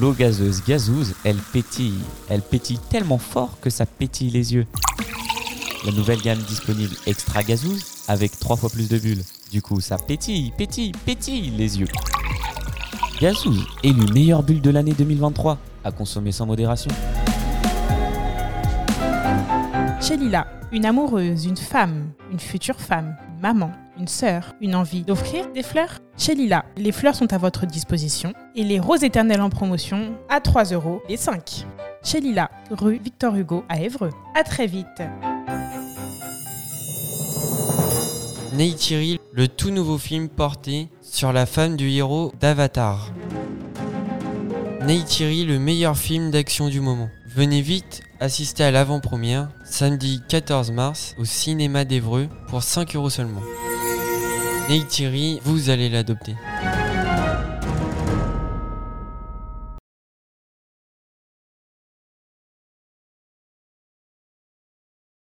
L'eau gazeuse Gazouz, elle pétille. Elle pétille tellement fort que ça pétille les yeux. La nouvelle gamme disponible Extra Gazouz avec 3 fois plus de bulles. Du coup, ça pétille les yeux. Gazouz, élu meilleure bulle de l'année 2023. À consommer sans modération. Chez Lila, une amoureuse, une femme, une future femme, une maman, une sœur, une envie d'offrir des fleurs. Chez Lila, les fleurs sont à votre disposition et les roses éternelles en promotion à 3€ les 5. Chez Lila, rue Victor Hugo à Évreux. À très vite. Neytiri, le tout nouveau film porté sur la femme du héros d'Avatar. Neytiri, le meilleur film d'action du moment. Venez vite assister à l'avant-première, samedi 14 mars, au cinéma d'Évreux, pour 5€ seulement. Neytiri, vous allez l'adopter.